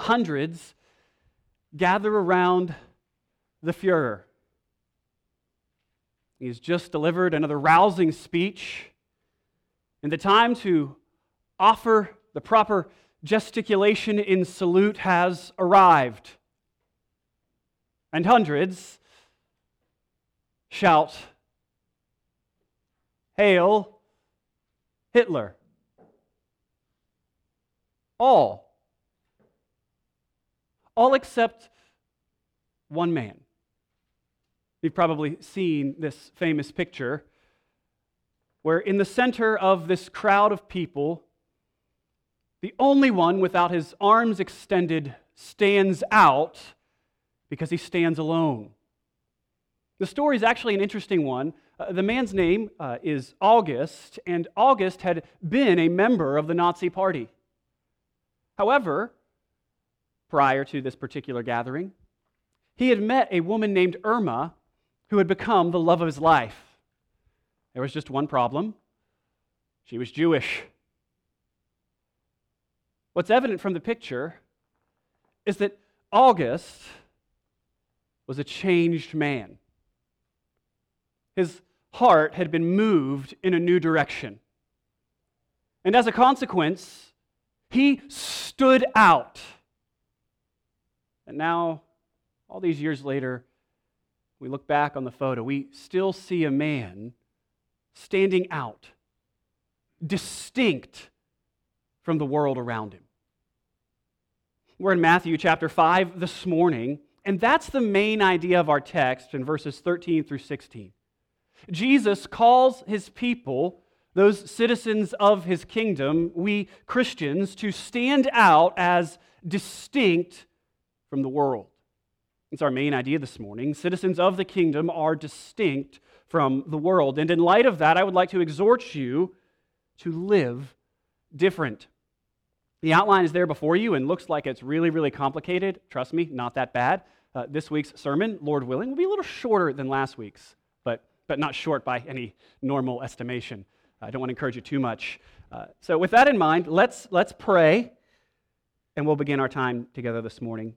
hundreds gather around the Führer. He's just delivered another rousing speech, and the time to offer the proper gesticulation in salute has arrived. And hundreds shout, "Hail Hitler!" All except one man. You've probably seen this famous picture where in the center of this crowd of people, the only one without his arms extended stands out because he stands alone. The story is actually an interesting one. The man's name is August, and August had been a member of the Nazi Party. However, prior to this particular gathering, he had met a woman named Irma who had become the love of his life. There was just one problem. She was Jewish. What's evident from the picture is that August was a changed man. His heart had been moved in a new direction. And as a consequence, he stood out. And now, all these years later, we look back on the photo, we still see a man standing out, distinct from the world around him. We're in Matthew chapter 5 this morning, and that's the main idea of our text in verses 13 through 16. Jesus calls his people, those citizens of his kingdom, we Christians, to stand out as distinct from the world. It's our main idea this morning. Citizens of the kingdom are distinct from the world. And in light of that, I would like to exhort you to live different. The outline is there before you and looks like it's really, really complicated. Trust me, not that bad. This week's sermon, Lord willing, will be a little shorter than last week's, but not short by any normal estimation. I don't want to encourage you too much. So with that in mind, let's pray, and we'll begin our time together this morning.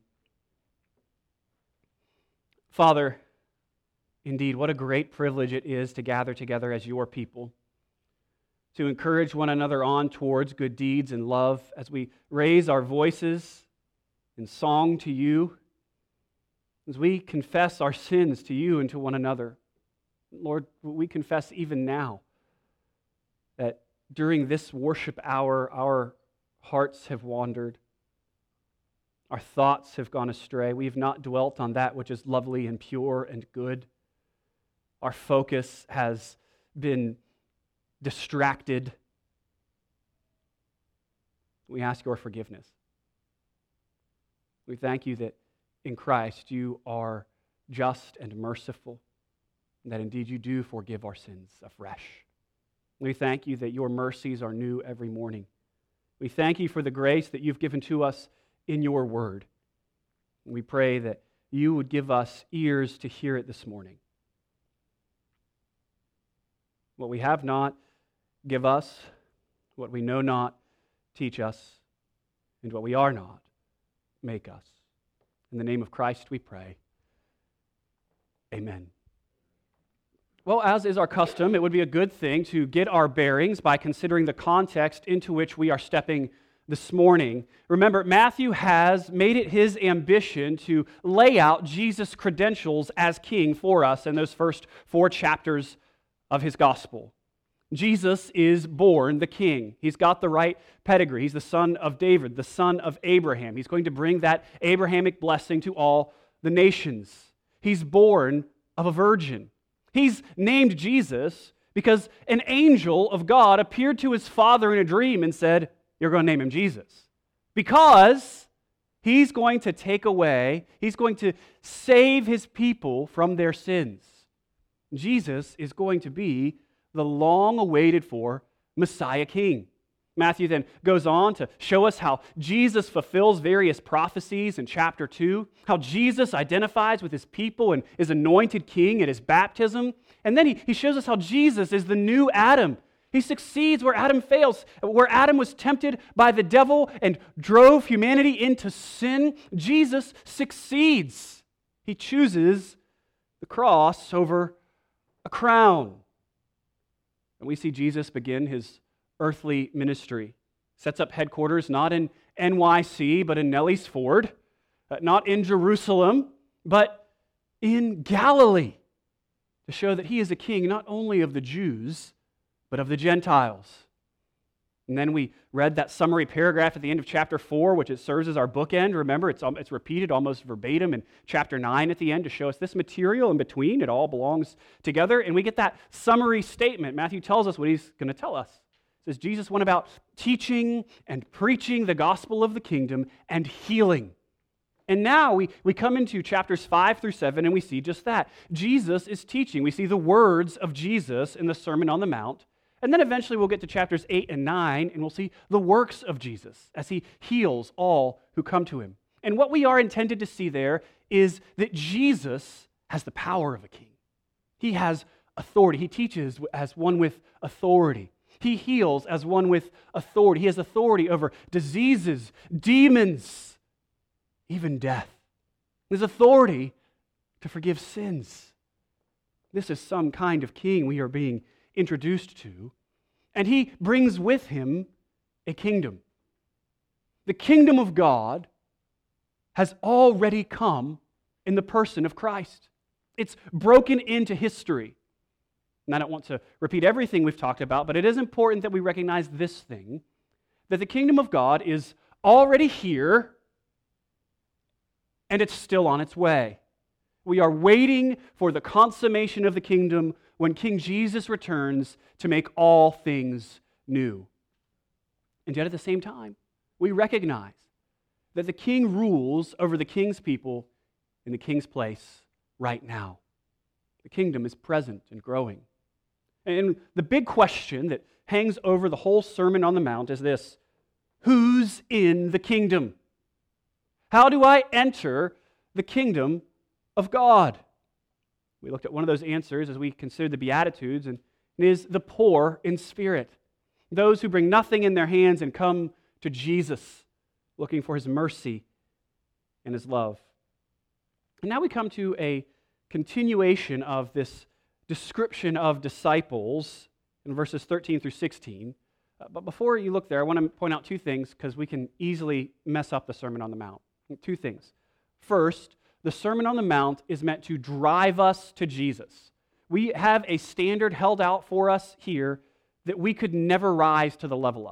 Father, indeed, what a great privilege it is to gather together as your people, to encourage one another on towards good deeds and love as we raise our voices in song to you, as we confess our sins to you and to one another. Lord, we confess even now that during this worship hour, our hearts have wandered. Our thoughts have gone astray. We have not dwelt on that which is lovely and pure and good. Our focus has been distracted. We ask your forgiveness. We thank you that in Christ you are just and merciful, and that indeed you do forgive our sins afresh. We thank you that your mercies are new every morning. We thank you for the grace that you've given to us in your word. We pray that you would give us ears to hear it this morning. What we have not, give us. What we know not, teach us. And what we are not, make us. In the name of Christ we pray. Amen. Well, as is our custom, it would be a good thing to get our bearings by considering the context into which we are stepping this morning. Remember, Matthew has made it his ambition to lay out Jesus' credentials as king for us in those first four chapters of his gospel. Jesus is born the king. He's got the right pedigree. He's the son of David, the son of Abraham. He's going to bring that Abrahamic blessing to all the nations. He's born of a virgin. He's named Jesus because an angel of God appeared to his father in a dream and said, "You're going to name him Jesus because he's going to take away, he's going to save his people from their sins." Jesus is going to be the long-awaited-for Messiah King. Matthew then goes on to show us how Jesus fulfills various prophecies in chapter 2, how Jesus identifies with his people and is anointed king at his baptism, and then he shows us how Jesus is the new Adam. He succeeds where Adam fails. Where Adam was tempted by the devil and drove humanity into sin, Jesus succeeds. He chooses the cross over a crown. And we see Jesus begin his earthly ministry. Sets up headquarters not in NYC, but in Nellie's Ford. Not in Jerusalem, but in Galilee. To show that he is a king not only of the Jews, but of the Gentiles. And then we read that summary paragraph at the end of chapter 4, which it serves as our bookend. Remember, it's repeated almost verbatim in chapter 9 at the end to show us this material in between. It all belongs together. And we get that summary statement. Matthew tells us what he's going to tell us. It says, Jesus went about teaching and preaching the gospel of the kingdom and healing. And now we come into chapters 5 through 7 and we see just that. Jesus is teaching. We see the words of Jesus in the Sermon on the Mount. And then eventually we'll get to chapters 8 and 9, and we'll see the works of Jesus as he heals all who come to him. And what we are intended to see there is that Jesus has the power of a king. He has authority. He teaches as one with authority. He heals as one with authority. He has authority over diseases, demons, even death. His authority to forgive sins. This is some kind of king we are being introduced to, and he brings with him a kingdom. The kingdom of God has already come in the person of Christ. It's broken into history. And I don't want to repeat everything we've talked about, but it is important that we recognize this thing, that the kingdom of God is already here, and it's still on its way. We are waiting for the consummation of the kingdom when King Jesus returns to make all things new. And yet at the same time, we recognize that the king rules over the king's people in the king's place right now. The kingdom is present and growing. And the big question that hangs over the whole Sermon on the Mount is this: who's in the kingdom? How do I enter the kingdom of God? We looked at one of those answers as we considered the Beatitudes, and it is the poor in spirit, those who bring nothing in their hands and come to Jesus, looking for his mercy and his love. And now we come to a continuation of this description of disciples in verses 13 through 16. But before you look there, I want to point out two things, because we can easily mess up the Sermon on the Mount. Two things. First, the Sermon on the Mount is meant to drive us to Jesus. We have a standard held out for us here that we could never rise to the level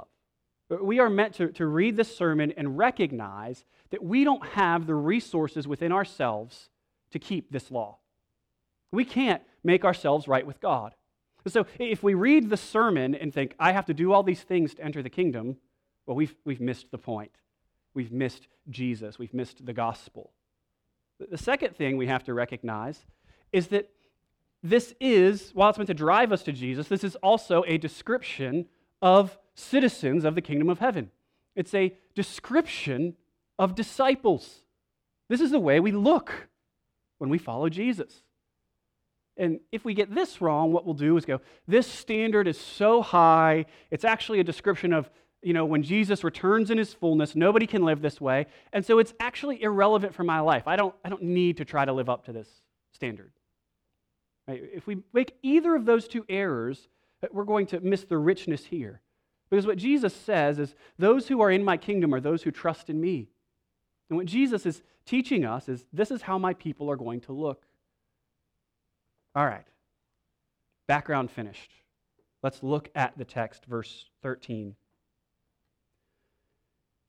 of. We are meant to read this sermon and recognize that we don't have the resources within ourselves to keep this law. We can't make ourselves right with God. So if we read the sermon and think, I have to do all these things to enter the kingdom, well, we've missed the point. We've missed Jesus. We've missed the gospel. The second thing we have to recognize is that this is, while it's meant to drive us to Jesus, this is also a description of citizens of the kingdom of heaven. It's a description of disciples. This is the way we look when we follow Jesus. And if we get this wrong, what we'll do is go, this standard is so high, it's actually a description of, when Jesus returns in his fullness, nobody can live this way. And so it's actually irrelevant for my life. I don't need to try to live up to this standard. Right? If we make either of those two errors, we're going to miss the richness here. Because what Jesus says is, those who are in my kingdom are those who trust in me. And what Jesus is teaching us is, this is how my people are going to look. All right. Background finished. Let's look at the text, verse 13.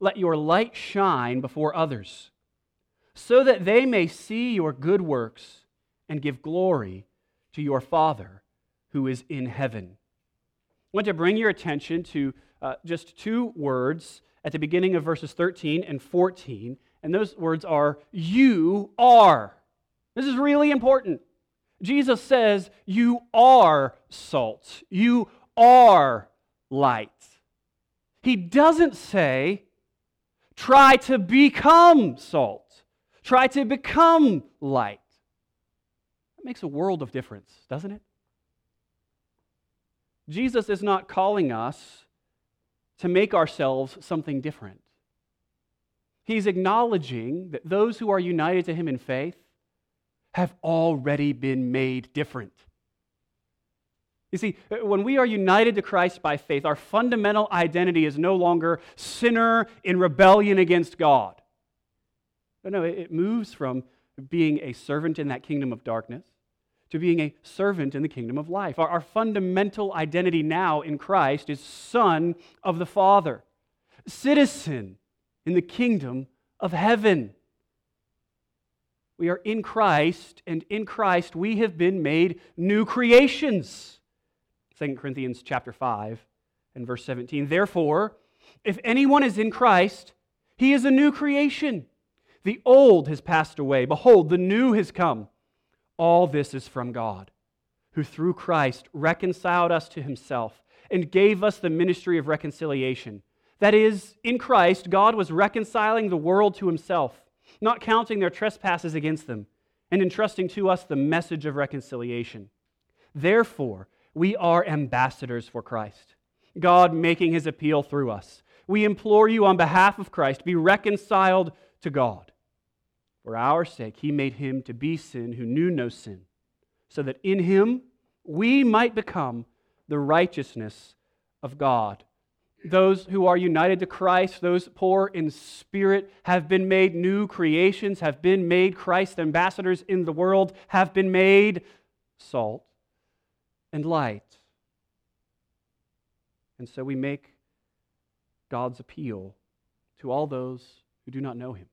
let your light shine before others, so that they may see your good works and give glory to your Father who is in heaven. want to bring your attention to just two words at the beginning of verses 13 and 14, and those words are, you are. This is really important. Jesus says, you are salt. You are light. He doesn't say, try to become salt. Try to become light. That makes a world of difference, doesn't it? Jesus is not calling us to make ourselves something different. He's acknowledging that those who are united to him in faith have already been made different. You see, when we are united to Christ by faith, our fundamental identity is no longer sinner in rebellion against God. But no, it moves from being a servant in that kingdom of darkness to being a servant in the kingdom of life. Our fundamental identity now in Christ is son of the Father, citizen in the kingdom of heaven. We are in Christ, and in Christ we have been made new creations. 2 Corinthians chapter 5 and verse 17. Therefore, if anyone is in Christ, he is a new creation. The old has passed away. Behold, the new has come. All this is from God, who through Christ reconciled us to himself and gave us the ministry of reconciliation. That is, in Christ, God was reconciling the world to himself, not counting their trespasses against them, and entrusting to us the message of reconciliation. Therefore, we are ambassadors for Christ, God making his appeal through us. We implore you on behalf of Christ, be reconciled to God. For our sake, he made him to be sin who knew no sin, so that in him we might become the righteousness of God. Those who are united to Christ, those poor in spirit, have been made new creations, have been made Christ's ambassadors in the world, have been made salt and light. And so we make God's appeal to all those who do not know him.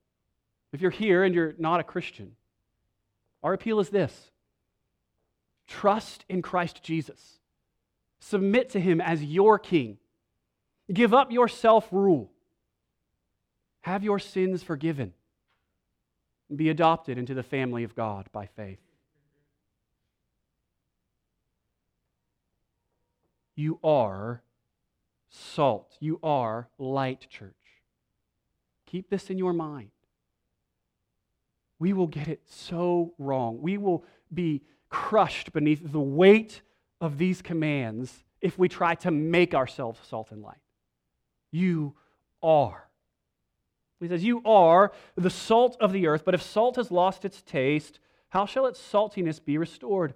If you're here and you're not a Christian, our appeal is this: trust in Christ Jesus. Submit to him as your king. Give up your self-rule. Have your sins forgiven. And be adopted into the family of God by faith. You are salt. You are light, church. Keep this in your mind. We will get it so wrong. We will be crushed beneath the weight of these commands if we try to make ourselves salt and light. You are. He says, you are the salt of the earth, but if salt has lost its taste, how shall its saltiness be restored?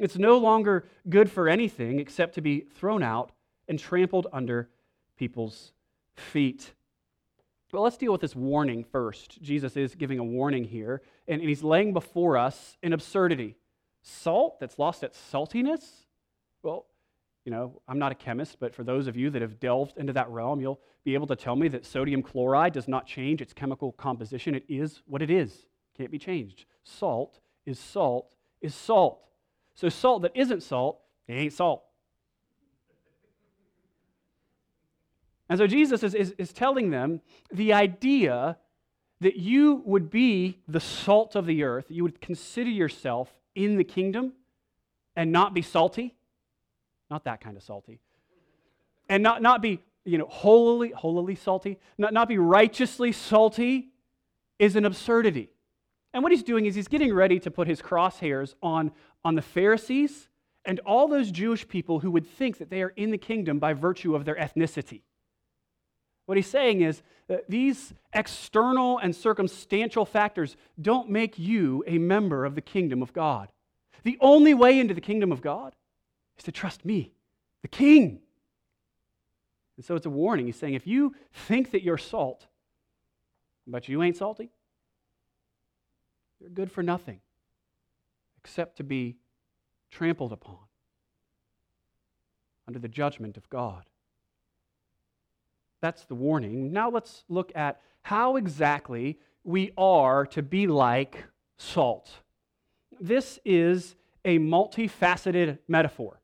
It's no longer good for anything except to be thrown out and trampled under people's feet. But let's deal with this warning first. Jesus is giving a warning here, and he's laying before us an absurdity. Salt that's lost its saltiness? Well, you know, I'm not a chemist, but for those of you that have delved into that realm, you'll be able to tell me that sodium chloride does not change its chemical composition. It is what it is. Can't be changed. Salt is salt is salt. So salt that isn't salt, it ain't salt. And so Jesus is telling them the idea that you would be the salt of the earth, you would consider yourself in the kingdom and not be salty. Not that kind of salty. And not be, you know, holily salty. Not be righteously salty is an absurdity. And what he's doing is he's getting ready to put his crosshairs on the Pharisees and all those Jewish people who would think that they are in the kingdom by virtue of their ethnicity. What he's saying is that these external and circumstantial factors don't make you a member of the kingdom of God. The only way into the kingdom of God is to trust me, the King. And so it's a warning. He's saying, if you think that you're salt, but you ain't salty, you're good for nothing except to be trampled upon under the judgment of God. That's the warning. Now let's look at how exactly we are to be like salt. This is a multifaceted metaphor.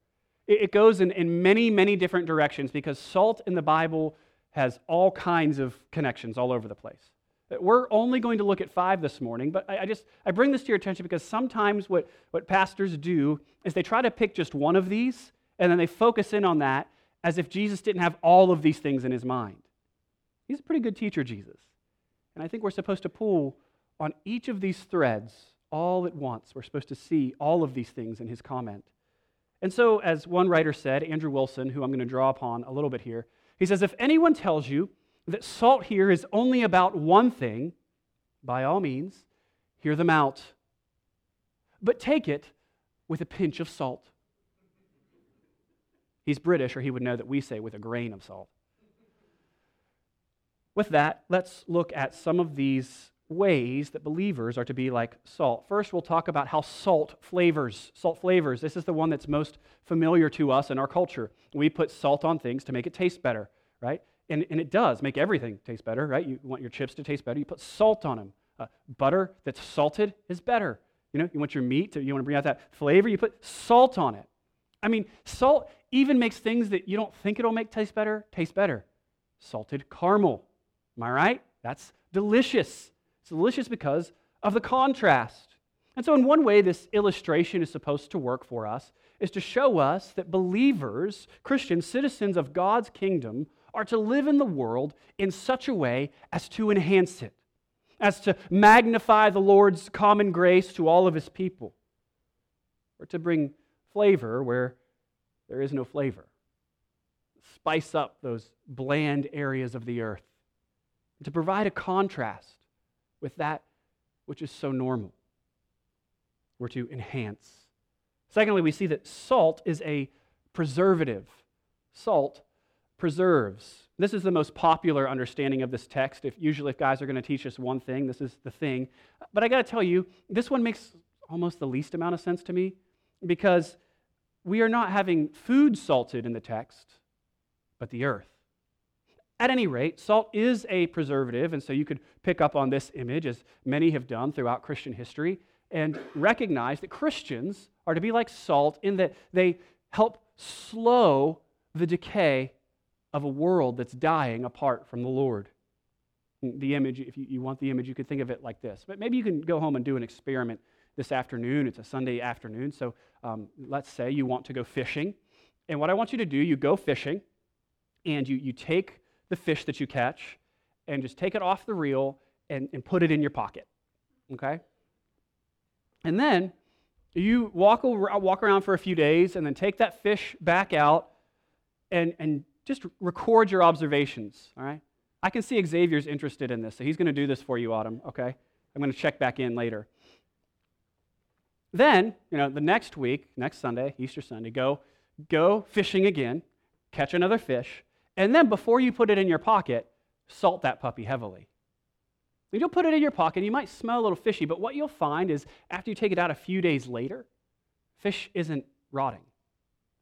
It goes in many, many different directions because salt in the Bible has all kinds of connections all over the place. We're only going to look at 5 this morning, but I bring this to your attention because sometimes what pastors do is they try to pick just one of these, and then they focus in on that as if Jesus didn't have all of these things in his mind. He's a pretty good teacher, Jesus. And I think we're supposed to pull on each of these threads all at once. We're supposed to see all of these things in his comment. And so, as one writer said, Andrew Wilson, who I'm going to draw upon a little bit here, he says, if anyone tells you that salt here is only about one thing, by all means, hear them out. But take it with a pinch of salt. He's British, or he would know that we say with a grain of salt. With that, let's look at some of these ways that believers are to be like salt. First, we'll talk about how salt flavors. This is the one that's most familiar to us in our culture. We put salt on things to make it taste better, right? And it does make everything taste better, right? You want your chips to taste better, you put salt on them. Butter that's salted is better. You want your meat, you want to bring out that flavor, you put salt on it. I mean, salt even makes things that you don't think it'll make taste better. Salted caramel, am I right? That's delicious. It's delicious because of the contrast. And so in one way, this illustration is supposed to work for us, is to show us that believers, Christians, citizens of God's kingdom, are to live in the world in such a way as to enhance it, as to magnify the Lord's common grace to all of his people, or to bring flavor where there is no flavor, spice up those bland areas of the earth, to provide a contrast with that which is so normal. We're to enhance. Secondly, we see that salt is a preservative. Salt preserves. This is the most popular understanding of this text. Usually if guys are going to teach us one thing, this is the thing. But I got to tell you, this one makes almost the least amount of sense to me because we are not having food salted in the text, but the earth. At any rate, salt is a preservative, and so you could pick up on this image, as many have done throughout Christian history, and recognize that Christians are to be like salt in that they help slow the decay of a world that's dying apart from the Lord. The image, if you want the image, you could think of it like this. But maybe you can go home and do an experiment this afternoon. It's a Sunday afternoon, so let's say you want to go fishing. And what I want you to do, you go fishing, and you take the fish that you catch, and just take it off the reel and put it in your pocket, okay? And then you walk around for a few days, and then take that fish back out, and just record your observations, all right? I can see Xavier's interested in this, so he's going to do this for you, Autumn, okay? I'm going to check back in later. Then, the next week, next Sunday, Easter Sunday, go fishing again, catch another fish, and then before you put it in your pocket, salt that puppy heavily. You'll put it in your pocket, you might smell a little fishy, but what you'll find is after you take it out a few days later, fish isn't rotting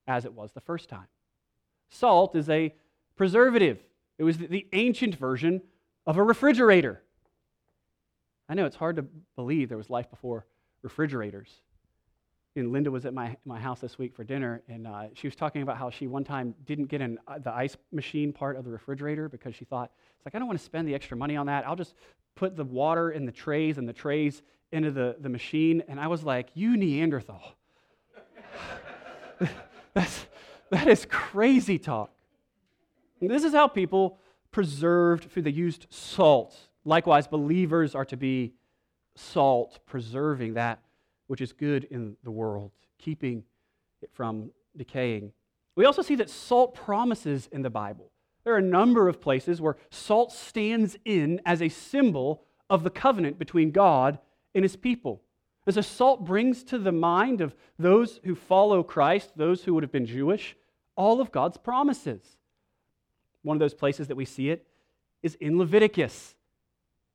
as it was the first time. Salt is a preservative. It was the ancient version of a refrigerator. I know it's hard to believe there was life before refrigerators. And Linda was at my house this week for dinner, and she was talking about how she one time didn't get in the ice machine part of the refrigerator because she thought, it's like, I don't want to spend the extra money on that. I'll just put the water in the trays and the trays into the machine. And I was like, you Neanderthal. That is crazy talk. And this is how people preserved food. They used salt. Likewise, believers are to be salt, preserving that which is good in the world, keeping it from decaying. We also see that salt promises in the Bible. There are a number of places where salt stands in as a symbol of the covenant between God and his people. As a salt brings to the mind of those who follow Christ, those who would have been Jewish, all of God's promises. One of those places that we see it is in Leviticus.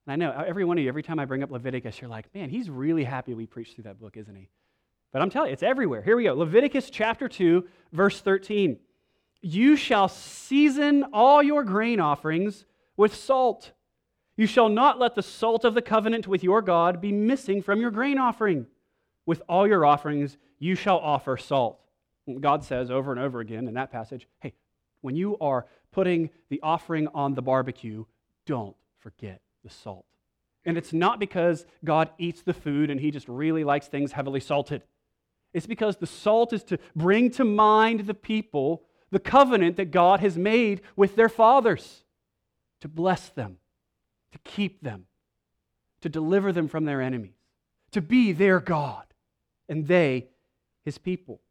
And I know every one of you, every time I bring up Leviticus, you're like, man, he's really happy we preached through that book, isn't he? But I'm telling you, it's everywhere. Here we go. Leviticus chapter 2, verse 13. You shall season all your grain offerings with salt. You shall not let the salt of the covenant with your God be missing from your grain offering. With all your offerings, you shall offer salt. God says over and over again in that passage, hey, when you are putting the offering on the barbecue, don't forget the salt. And it's not because God eats the food and he just really likes things heavily salted. It's because the salt is to bring to mind the people the covenant that God has made with their fathers, to bless them, to keep them, to deliver them from their enemies, to be their God, and they his people.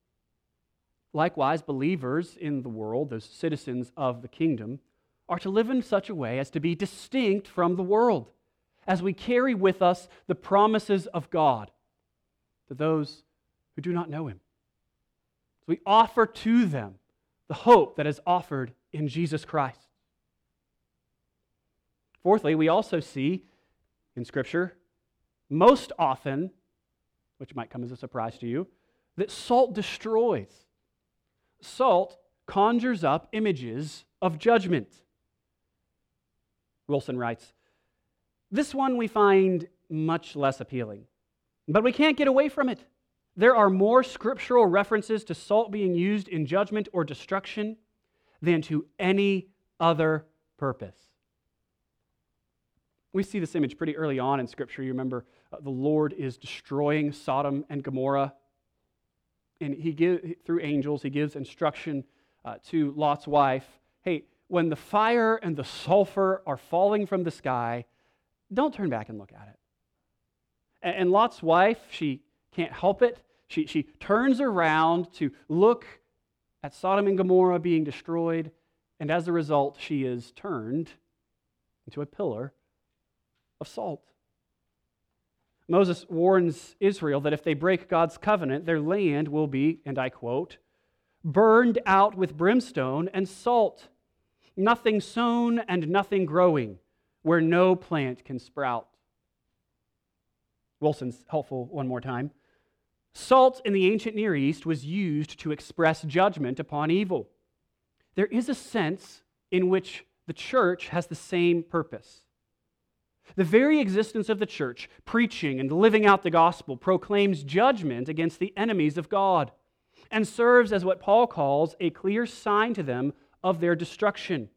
Likewise, believers in the world, those citizens of the kingdom, are to live in such a way as to be distinct from the world, as we carry with us the promises of God to those who do not know him. So we offer to them the hope that is offered in Jesus Christ. Fourthly, we also see in Scripture, most often, which might come as a surprise to you, that salt destroys. Salt conjures up images of judgment. Wilson writes, "This one we find much less appealing, but we can't get away from it. There are more scriptural references to salt being used in judgment or destruction than to any other purpose." We see this image pretty early on in Scripture. You remember the Lord is destroying Sodom and Gomorrah. And through angels, he gives instruction to Lot's wife. Hey, when the fire and the sulfur are falling from the sky, don't turn back and look at it. And Lot's wife, she can't help it. She turns around to look at Sodom and Gomorrah being destroyed. And as a result, she is turned into a pillar of salt. Moses warns Israel that if they break God's covenant, their land will be, and I quote, "burned out with brimstone and salt, nothing sown and nothing growing, where no plant can sprout." Wilson's helpful one more time. Salt in the ancient Near East was used to express judgment upon evil. There is a sense in which the church has the same purpose. The very existence of the church, preaching and living out the gospel, proclaims judgment against the enemies of God and serves as what Paul calls a clear sign to them of their destruction.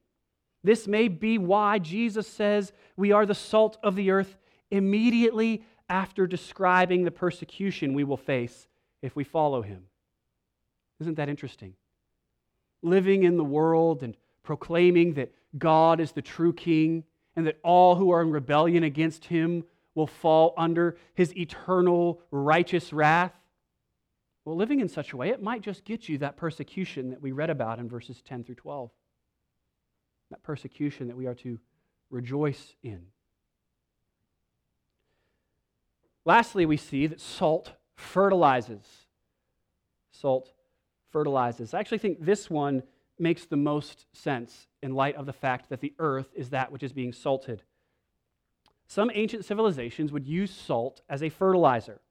This may be why Jesus says we are the salt of the earth immediately after describing the persecution we will face if we follow him. Isn't that interesting? Living in the world and proclaiming that God is the true king, and that all who are in rebellion against him will fall under his eternal righteous wrath. Well, living in such a way, it might just get you that persecution that we read about in verses 10 through 12. That persecution that we are to rejoice in. Lastly, we see that salt fertilizes. Salt fertilizes. I actually think this one makes the most sense in light of the fact that the earth is that which is being salted. Some ancient civilizations would use salt as a fertilizer.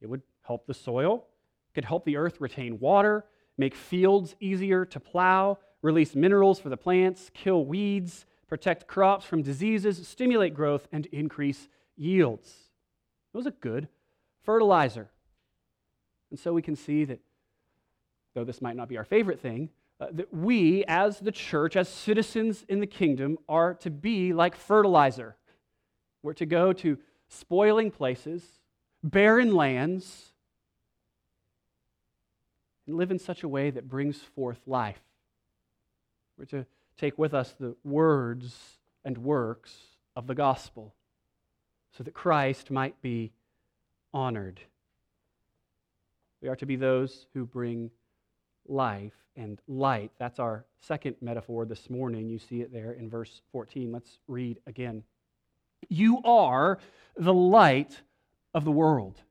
It would help the soil, could help the earth retain water, make fields easier to plow, release minerals for the plants, kill weeds, protect crops from diseases, stimulate growth, and increase yields. It was a good fertilizer. And so we can see that, though this might not be our favorite thing, that we, as the church, as citizens in the kingdom, are to be like fertilizer. We're to go to spoiling places, barren lands, and live in such a way that brings forth life. We're to take with us the words and works of the gospel so that Christ might be honored. We are to be those who bring life and light. That's our second metaphor this morning. You see it there in verse 14. Let's read again. "You are the light of the world.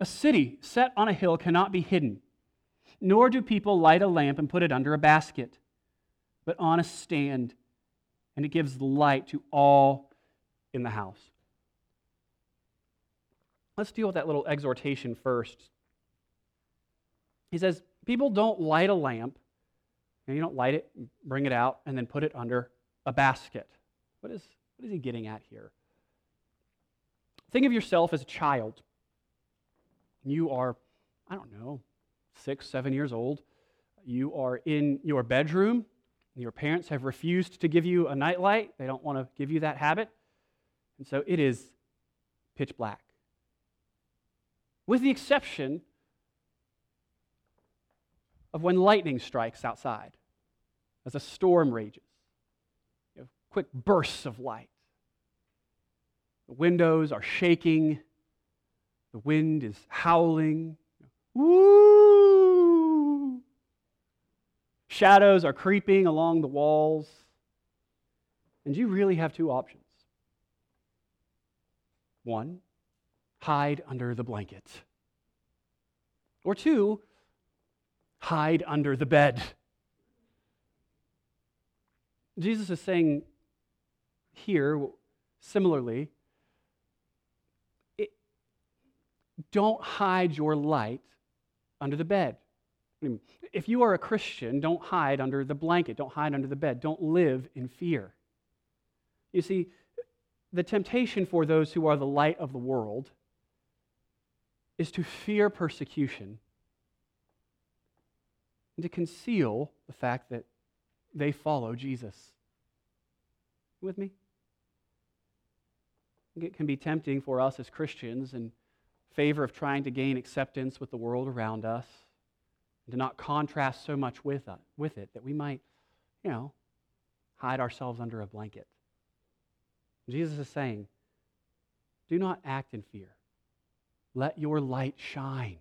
A city set on a hill cannot be hidden, nor do people light a lamp and put it under a basket, but on a stand, and it gives light to all in the house." Let's deal with that little exhortation first. He says, people don't light a lamp, and you don't light it, bring it out, and then put it under a basket. What is he getting at here? Think of yourself as a child. You are, I don't know, 6, 7 years old, you are in your bedroom, and your parents have refused to give you a nightlight. They don't want to give you that habit. And so it is pitch black. With the exception of when lightning strikes outside, as a storm rages. You have quick bursts of light. The windows are shaking. The wind is howling. Woo! Shadows are creeping along the walls. And you really have two options. One, hide under the blanket. Or two, hide under the bed. Jesus is saying here, similarly, don't hide your light under the bed. I mean, if you are a Christian, don't hide under the blanket. Don't hide under the bed. Don't live in fear. You see, the temptation for those who are the light of the world is to fear persecution and to conceal the fact that they follow Jesus. You with me? It can be tempting for us as Christians in favor of trying to gain acceptance with the world around us, and to not contrast so much with it that we might, hide ourselves under a blanket. Jesus is saying, do not act in fear. Let your light shine.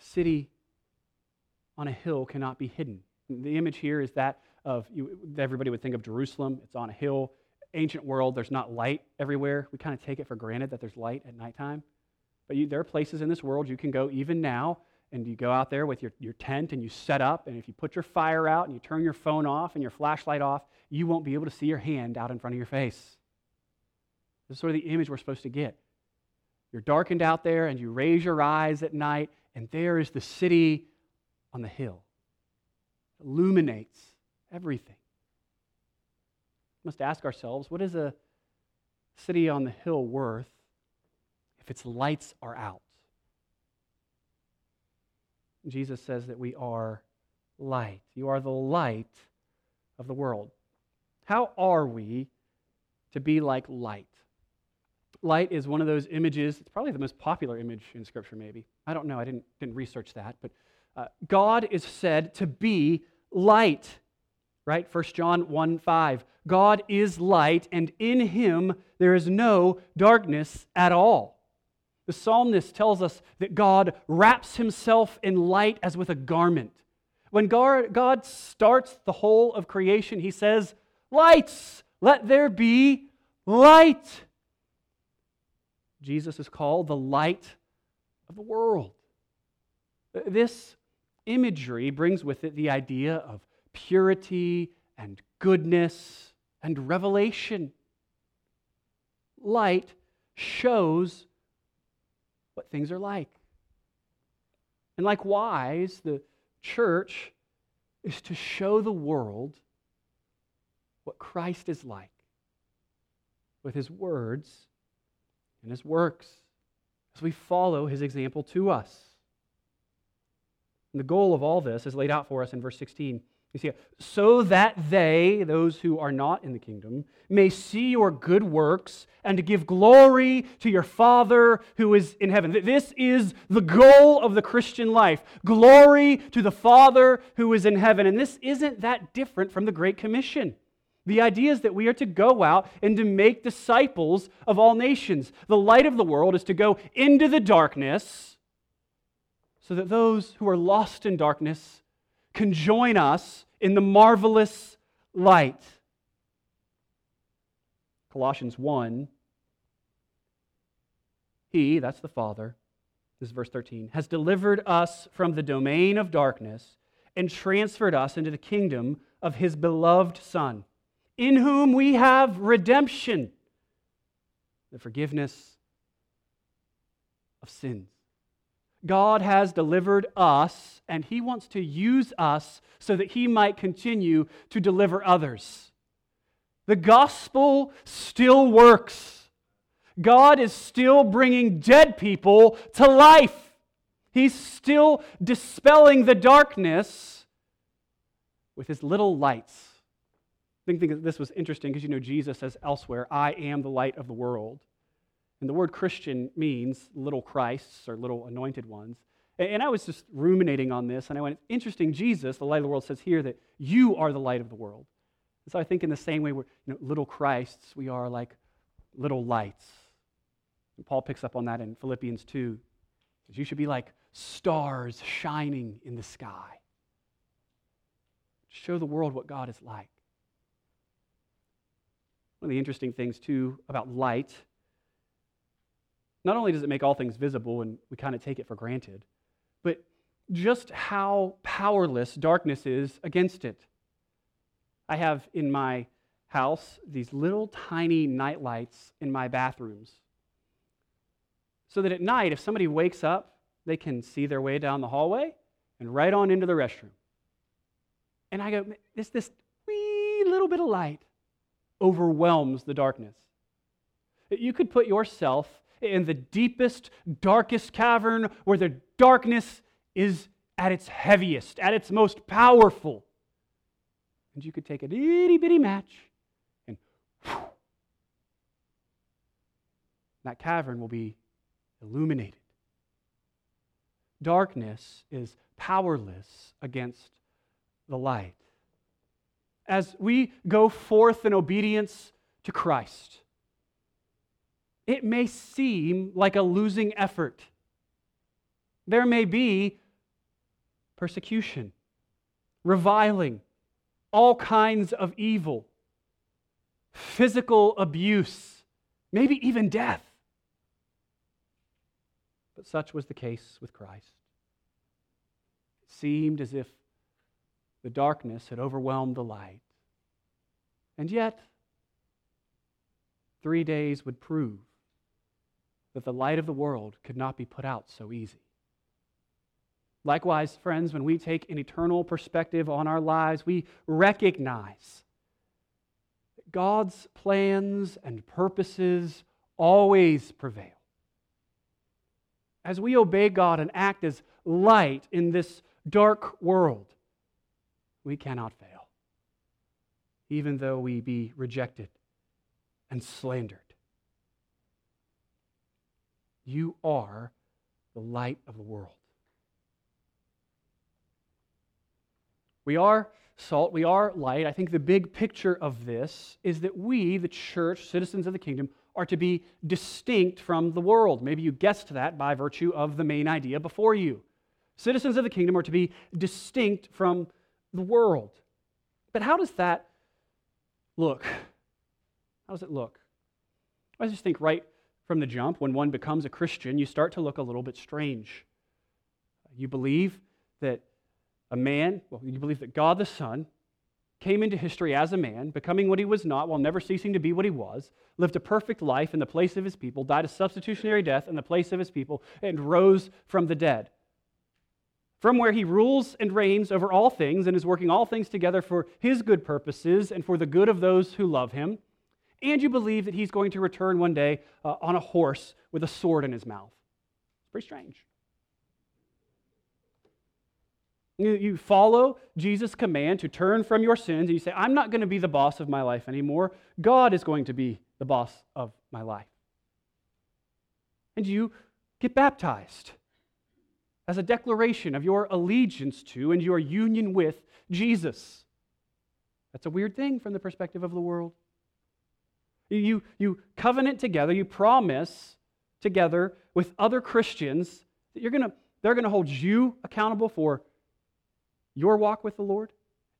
The city on a hill cannot be hidden. The image here is that of, everybody would think of Jerusalem. It's on a hill. Ancient world, there's not light everywhere. We kind of take it for granted that there's light at nighttime. But there are places in this world you can go even now, and you go out there with your tent and you set up, and if you put your fire out and you turn your phone off and your flashlight off, you won't be able to see your hand out in front of your face. This is sort of the image we're supposed to get. You're darkened out there, and you raise your eyes at night, and there is the city on the hill. It illuminates everything. We must ask ourselves, what is a city on the hill worth if its lights are out? Jesus says that we are light. You are the light of the world. How are we to be like light? Light is one of those images. It's probably the most popular image in Scripture, maybe. I don't know. I didn't research that, but God is said to be light, right? 1 John 1:5. God is light, and in him there is no darkness at all. The psalmist tells us that God wraps himself in light as with a garment. When God starts the whole of creation, he says, "Lights, let there be light." Jesus is called the light of the world. This imagery brings with it the idea of purity and goodness and revelation. Light shows what things are like. And likewise, the church is to show the world what Christ is like with his words and his works as we follow his example to us. And the goal of all this is laid out for us in verse 16. You see, so that they, those who are not in the kingdom, may see your good works and to give glory to your Father who is in heaven. This is the goal of the Christian life. Glory to the Father who is in heaven. And this isn't that different from the Great Commission. The idea is that we are to go out and to make disciples of all nations. The light of the world is to go into the darkness so that those who are lost in darkness can join us in the marvelous light. Colossians 1, he, that's the Father, this is verse 13, has delivered us from the domain of darkness and transferred us into the kingdom of his beloved Son, in whom we have redemption, the forgiveness of sins. God has delivered us, and he wants to use us so that he might continue to deliver others. The gospel still works. God is still bringing dead people to life. He's still dispelling the darkness with his little lights. I think this was interesting because, you know, Jesus says elsewhere, I am the light of the world. And the word Christian means little Christs or little anointed ones. And I was just ruminating on this, and I went, interesting, Jesus, the light of the world, says here that you are the light of the world. And so I think in the same way we're, you know, little Christs, we are like little lights. And Paul picks up on that in Philippians 2. You should be like stars shining in the sky. Show the world what God is like. One of the interesting things, too, about light, not only does it make all things visible, and we kind of take it for granted, but just how powerless darkness is against it. I have in my house these little tiny night lights in my bathrooms so that at night, if somebody wakes up, they can see their way down the hallway and right on into the restroom. And I go, it's this wee little bit of light overwhelms the darkness. You could put yourself in the deepest, darkest cavern where the darkness is at its heaviest, at its most powerful. And you could take an itty bitty match and whew, that cavern will be illuminated. Darkness is powerless against the light. As we go forth in obedience to Christ, it may seem like a losing effort. There may be persecution, reviling, all kinds of evil, physical abuse, maybe even death. But such was the case with Christ. It seemed as if the darkness had overwhelmed the light. And yet, 3 days would prove that the light of the world could not be put out so easy. Likewise, friends, when we take an eternal perspective on our lives, we recognize that God's plans and purposes always prevail. As we obey God and act as light in this dark world, we cannot fail, even though we be rejected and slandered. You are the light of the world. We are salt, we are light. I think the big picture of this is that we, the church, citizens of the kingdom, are to be distinct from the world. Maybe you guessed that by virtue of the main idea before you. Citizens of the kingdom are to be distinct from the world. But how does that look? How does it look? I just think right from the jump, when one becomes a Christian, you start to look a little bit strange. You believe that you believe that God the Son came into history as a man, becoming what he was not while never ceasing to be what he was, lived a perfect life in the place of his people, died a substitutionary death in the place of his people, and rose from the dead. From where he rules and reigns over all things and is working all things together for his good purposes and for the good of those who love him. And you believe that he's going to return one day on a horse with a sword in his mouth. It's pretty strange. You follow Jesus' command to turn from your sins, and you say, I'm not going to be the boss of my life anymore. God is going to be the boss of my life. And you get baptized as a declaration of your allegiance to and your union with Jesus. That's a weird thing from the perspective of the world. You covenant together, you promise together with other Christians that they're going to hold you accountable for your walk with the Lord,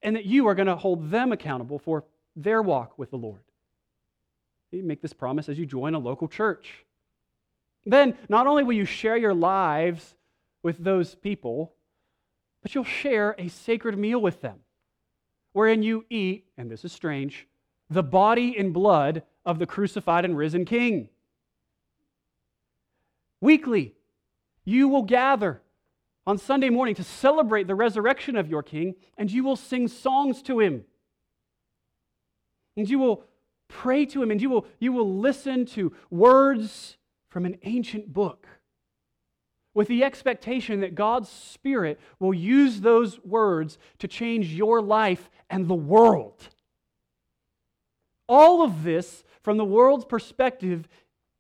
and that you are going to hold them accountable for their walk with the Lord. You make this promise as you join a local church. Then not only will you share your lives with those people, but you'll share a sacred meal with them, wherein you eat, and this is strange, the body and blood of the crucified and risen King. Weekly, you will gather on Sunday morning to celebrate the resurrection of your King, and you will sing songs to him. And you will Pray to him, and you will listen to words from an ancient book with the expectation that God's Spirit will use those words to change your life and the world. All of this, from the world's perspective,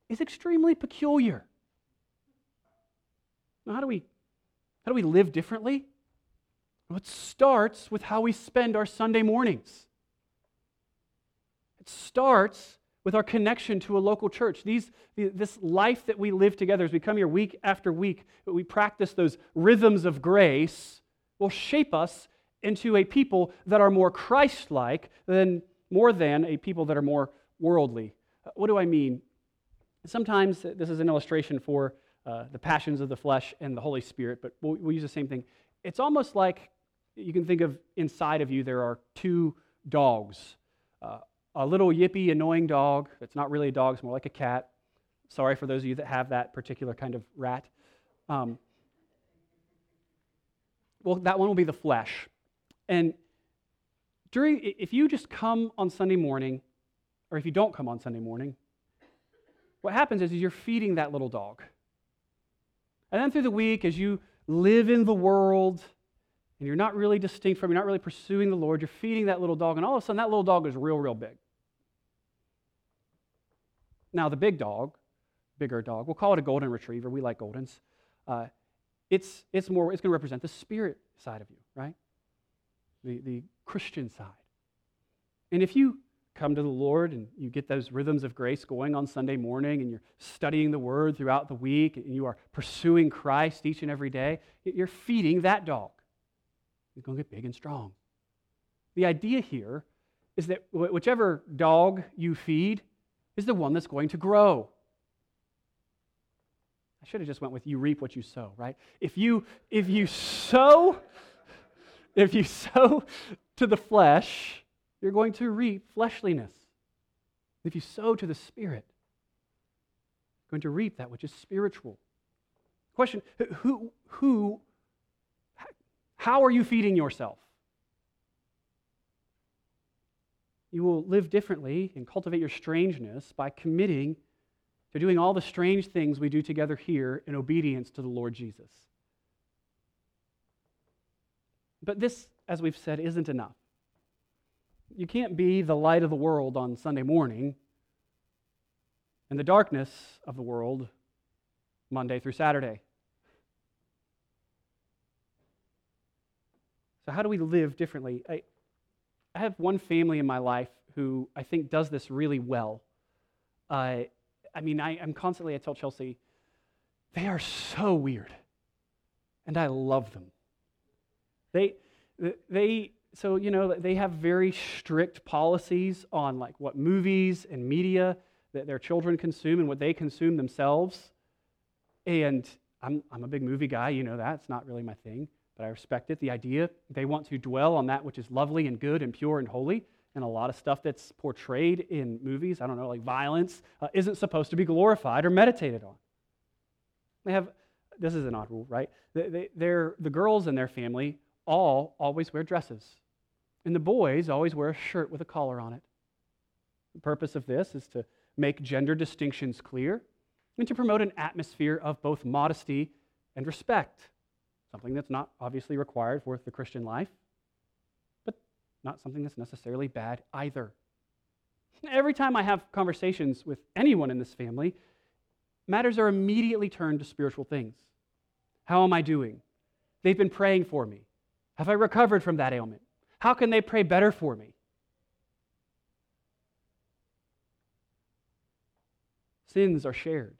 is extremely peculiar. Now, how do we live differently? Well, it starts with how we spend our Sunday mornings. It starts with our connection to a local church. This life that we live together as we come here week after week, that we practice those rhythms of grace, will shape us into a people that are more Christ-like than a people that are more worldly. What do I mean? Sometimes this is an illustration for the passions of the flesh and the Holy Spirit, but we'll use the same thing. It's almost like you can think of inside of you there are two dogs. A little yippy, annoying dog. It's not really a dog, it's more like a cat. Sorry for those of you that have that particular kind of rat. That one will be the flesh. And if you just come on Sunday morning, or if you don't come on Sunday morning, what happens is you're feeding that little dog. And then through the week, as you live in the world, and you're not really distinct from, you're not really pursuing the Lord, you're feeding that little dog, and all of a sudden that little dog is real, real big. Now the big dog, bigger dog, we'll call it a golden retriever, we like goldens, it's going to represent the spirit side of you, right? The Christian side. And if you come to the Lord and you get those rhythms of grace going on Sunday morning and you're studying the Word throughout the week and you are pursuing Christ each and every day, you're feeding that dog. It's going to get big and strong. The idea here is that whichever dog you feed is the one that's going to grow. I should have just went with you reap what you sow, right? If you sow to the flesh, you're going to reap fleshliness. If you sow to the Spirit, you're going to reap that which is spiritual. Question, how are you feeding yourself? You will live differently and cultivate your strangeness by committing to doing all the strange things we do together here in obedience to the Lord Jesus. But this, as we've said, isn't enough. You can't be the light of the world on Sunday morning and the darkness of the world Monday through Saturday. So how do we live differently? I have one family in my life who I think does this really well. I tell Chelsea, they are so weird, and I love them. So, you know, they have very strict policies on like what movies and media that their children consume and what they consume themselves. And I'm a big movie guy, you know that. It's not really my thing, but I respect it. The idea, they want to dwell on that which is lovely and good and pure and holy. And a lot of stuff that's portrayed in movies, I don't know, like violence, isn't supposed to be glorified or meditated on. This is an odd rule, right? The girls in their family all always wear dresses. And the boys always wear a shirt with a collar on it. The purpose of this is to make gender distinctions clear and to promote an atmosphere of both modesty and respect, something that's not obviously required for the Christian life, but not something that's necessarily bad either. Every time I have conversations with anyone in this family, matters are immediately turned to spiritual things. How am I doing? They've been praying for me. Have I recovered from that ailment? How can they pray better for me? Sins are shared.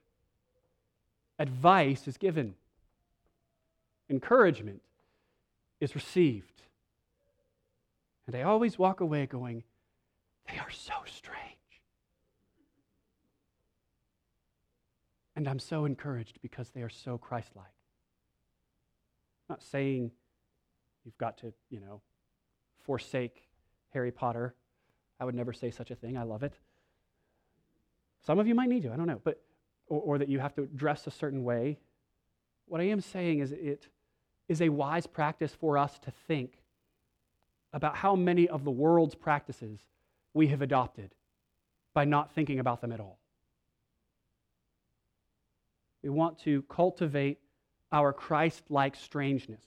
Advice is given. Encouragement is received. And I always walk away going, they are so strange. And I'm so encouraged because they are so Christ-like. I'm not saying you've got to, you know, forsake Harry Potter. I would never say such a thing. I love it. Some of you might need to, I don't know, but or that you have to dress a certain way. What I am saying is it is a wise practice for us to think about how many of the world's practices we have adopted by not thinking about them at all. We want to cultivate our Christ-like strangeness.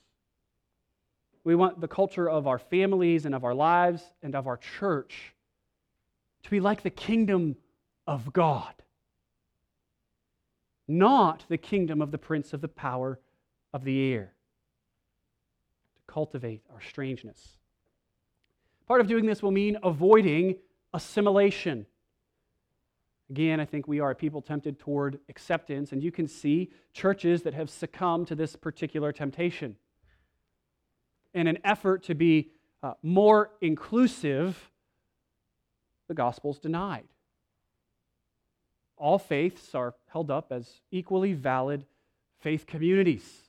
We want the culture of our families and of our lives and of our church to be like the kingdom of God, not the kingdom of the prince of the power of the air. To cultivate our strangeness. Part of doing this will mean avoiding assimilation. Again, I think we are a people tempted toward acceptance, and you can see churches that have succumbed to this particular temptation. In an effort to be more inclusive, the gospel's denied. All faiths are held up as equally valid faith communities.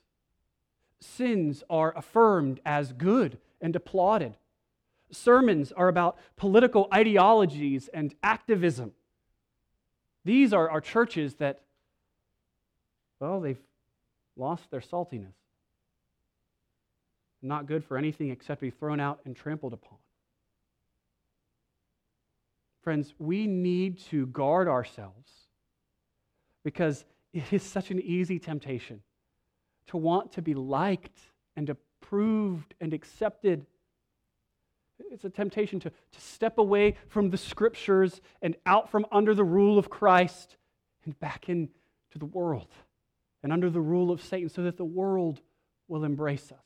Sins are affirmed as good and applauded. Sermons are about political ideologies and activism. These are our churches that, well, they've lost their saltiness. Not good for anything except be thrown out and trampled upon. Friends, we need to guard ourselves because it is such an easy temptation to want to be liked and approved and accepted. It's a temptation to step away from the Scriptures and out from under the rule of Christ and back into the world and under the rule of Satan so that the world will embrace us.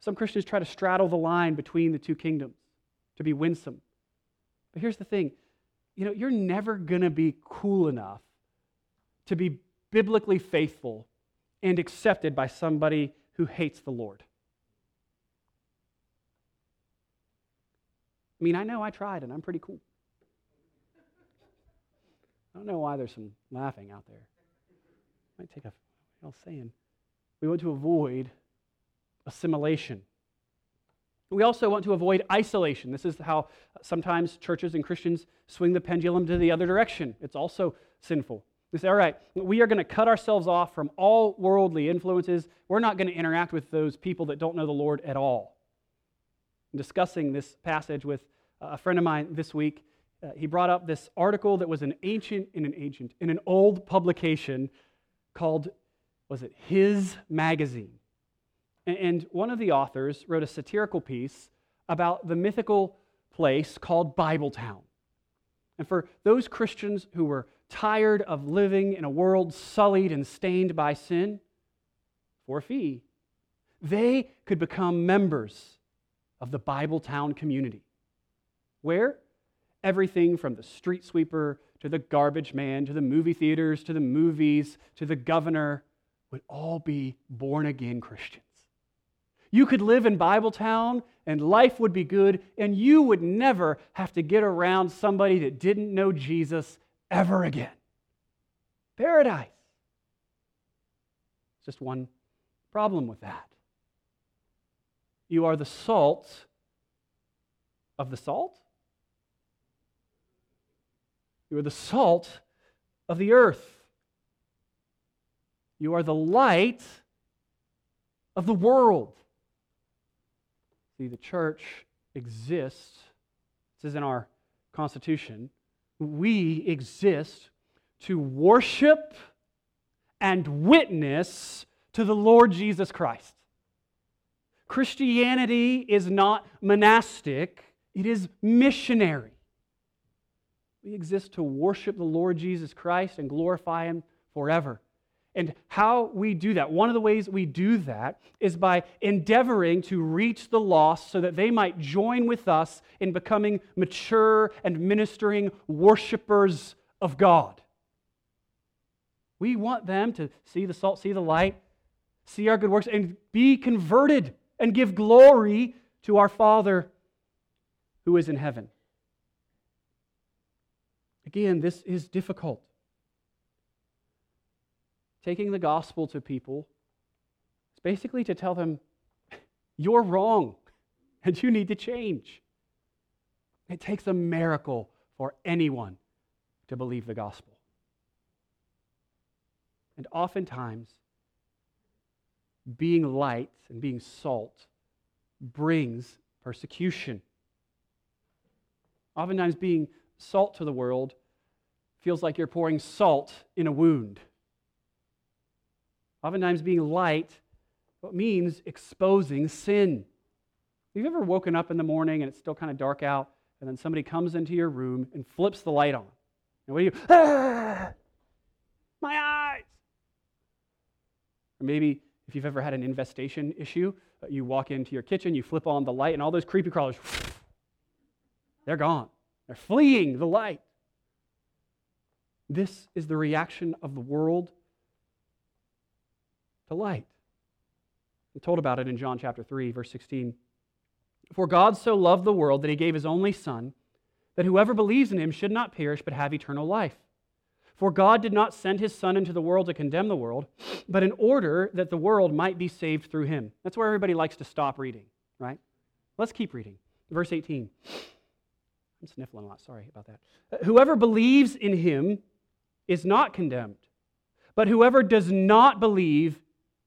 Some Christians try to straddle the line between the two kingdoms to be winsome. But here's the thing. You know, you're never going to be cool enough to be biblically faithful and accepted by somebody who hates the Lord. I mean, I know I tried, and I'm pretty cool. I don't know why there's some laughing out there. Might take a little saying. We want to avoid assimilation. We also want to avoid isolation. This is how sometimes churches and Christians swing the pendulum to the other direction. It's also sinful. They say, all right, we are going to cut ourselves off from all worldly influences. We're not going to interact with those people that don't know the Lord at all. I'm discussing this passage with a friend of mine this week. He brought up this article that was in an old publication called, His Magazine. And one of the authors wrote a satirical piece about the mythical place called Bibletown. And for those Christians who were tired of living in a world sullied and stained by sin, for a fee, they could become members of the Bibletown community, where everything from the street sweeper to the garbage man to the movie theaters to the movies to the governor would all be born-again Christians. You could live in Bibletown, and life would be good, and you would never have to get around somebody that didn't know Jesus ever again. Paradise. Just one problem with that. You are the salt of the salt. You are the salt of the earth. You are the light of the world. See, the church exists, this is in our Constitution, we exist to worship and witness to the Lord Jesus Christ. Christianity is not monastic, it is missionary. We exist to worship the Lord Jesus Christ and glorify Him forever. And how we do that, one of the ways we do that is by endeavoring to reach the lost so that they might join with us in becoming mature and ministering worshipers of God. We want them to see the salt, see the light, see our good works, and be converted and give glory to our Father who is in heaven. Again, this is difficult. Taking the gospel to people is basically to tell them, you're wrong and you need to change. It takes a miracle for anyone to believe the gospel. And oftentimes, being light and being salt brings persecution. Oftentimes, being salt to the world feels like you're pouring salt in a wound. Oftentimes being light means exposing sin. Have you ever woken up in the morning and it's still kind of dark out, and then somebody comes into your room and flips the light on? And what do you? Ah, my eyes! Or maybe if you've ever had an infestation issue, you walk into your kitchen, you flip on the light, and all those creepy crawlers, they're gone. They're fleeing the light. This is the reaction of the world to light. I'm told about it in John chapter 3, verse 16. For God so loved the world that he gave his only Son, that whoever believes in him should not perish but have eternal life. For God did not send his Son into the world to condemn the world, but in order that the world might be saved through him. That's where everybody likes to stop reading, right? Let's keep reading. Verse 18. I'm sniffling a lot, sorry about that. Whoever believes in him is not condemned, but whoever does not believe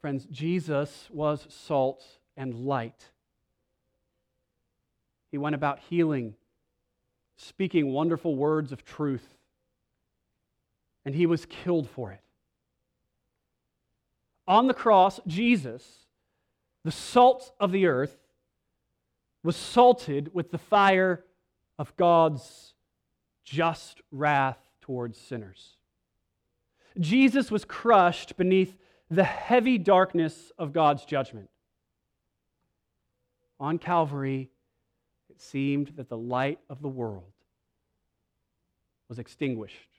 Friends, Jesus was salt and light. He went about healing, speaking wonderful words of truth, and he was killed for it. On the cross, Jesus, the salt of the earth, was salted with the fire of God's just wrath towards sinners. Jesus was crushed beneath the heavy darkness of God's judgment. On Calvary, it seemed that the light of the world was extinguished.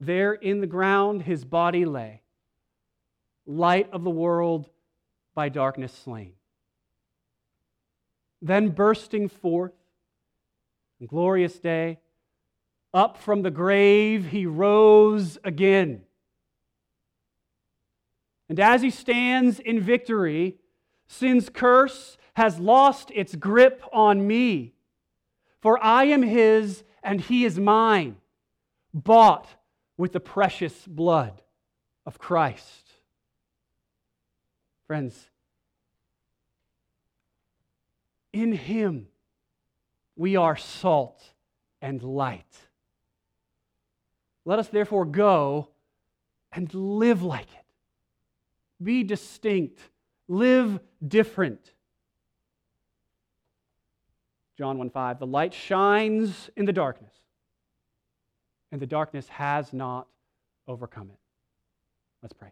There in the ground, his body lay, light of the world by darkness slain. Then bursting forth in glorious day, up from the grave he rose again. And as he stands in victory, sin's curse has lost its grip on me. For I am his and he is mine, bought with the precious blood of Christ. Friends, in him we are salt and light. Let us therefore go and live like it. Be distinct. Live different. John 1:5, the light shines in the darkness, and the darkness has not overcome it. Let's pray.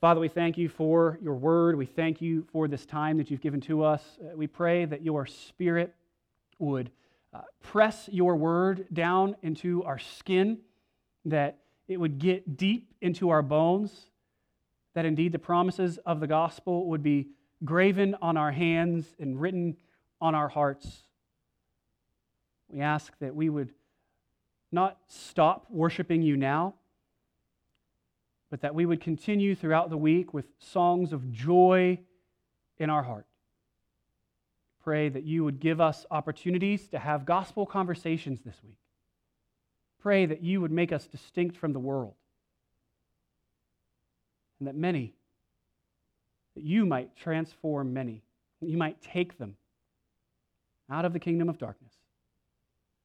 Father, we thank you for your word. We thank you for this time that you've given to us. We pray that your Spirit would press your word down into our skin, that it would get deep into our bones, that indeed the promises of the gospel would be graven on our hands and written on our hearts. We ask that we would not stop worshiping you now, but that we would continue throughout the week with songs of joy in our heart. Pray that you would give us opportunities to have gospel conversations this week. Pray that you would make us distinct from the world, and that many, that you might transform many, that you might take them out of the kingdom of darkness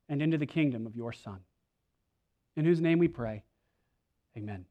and into the kingdom of your Son. In whose name we pray, amen.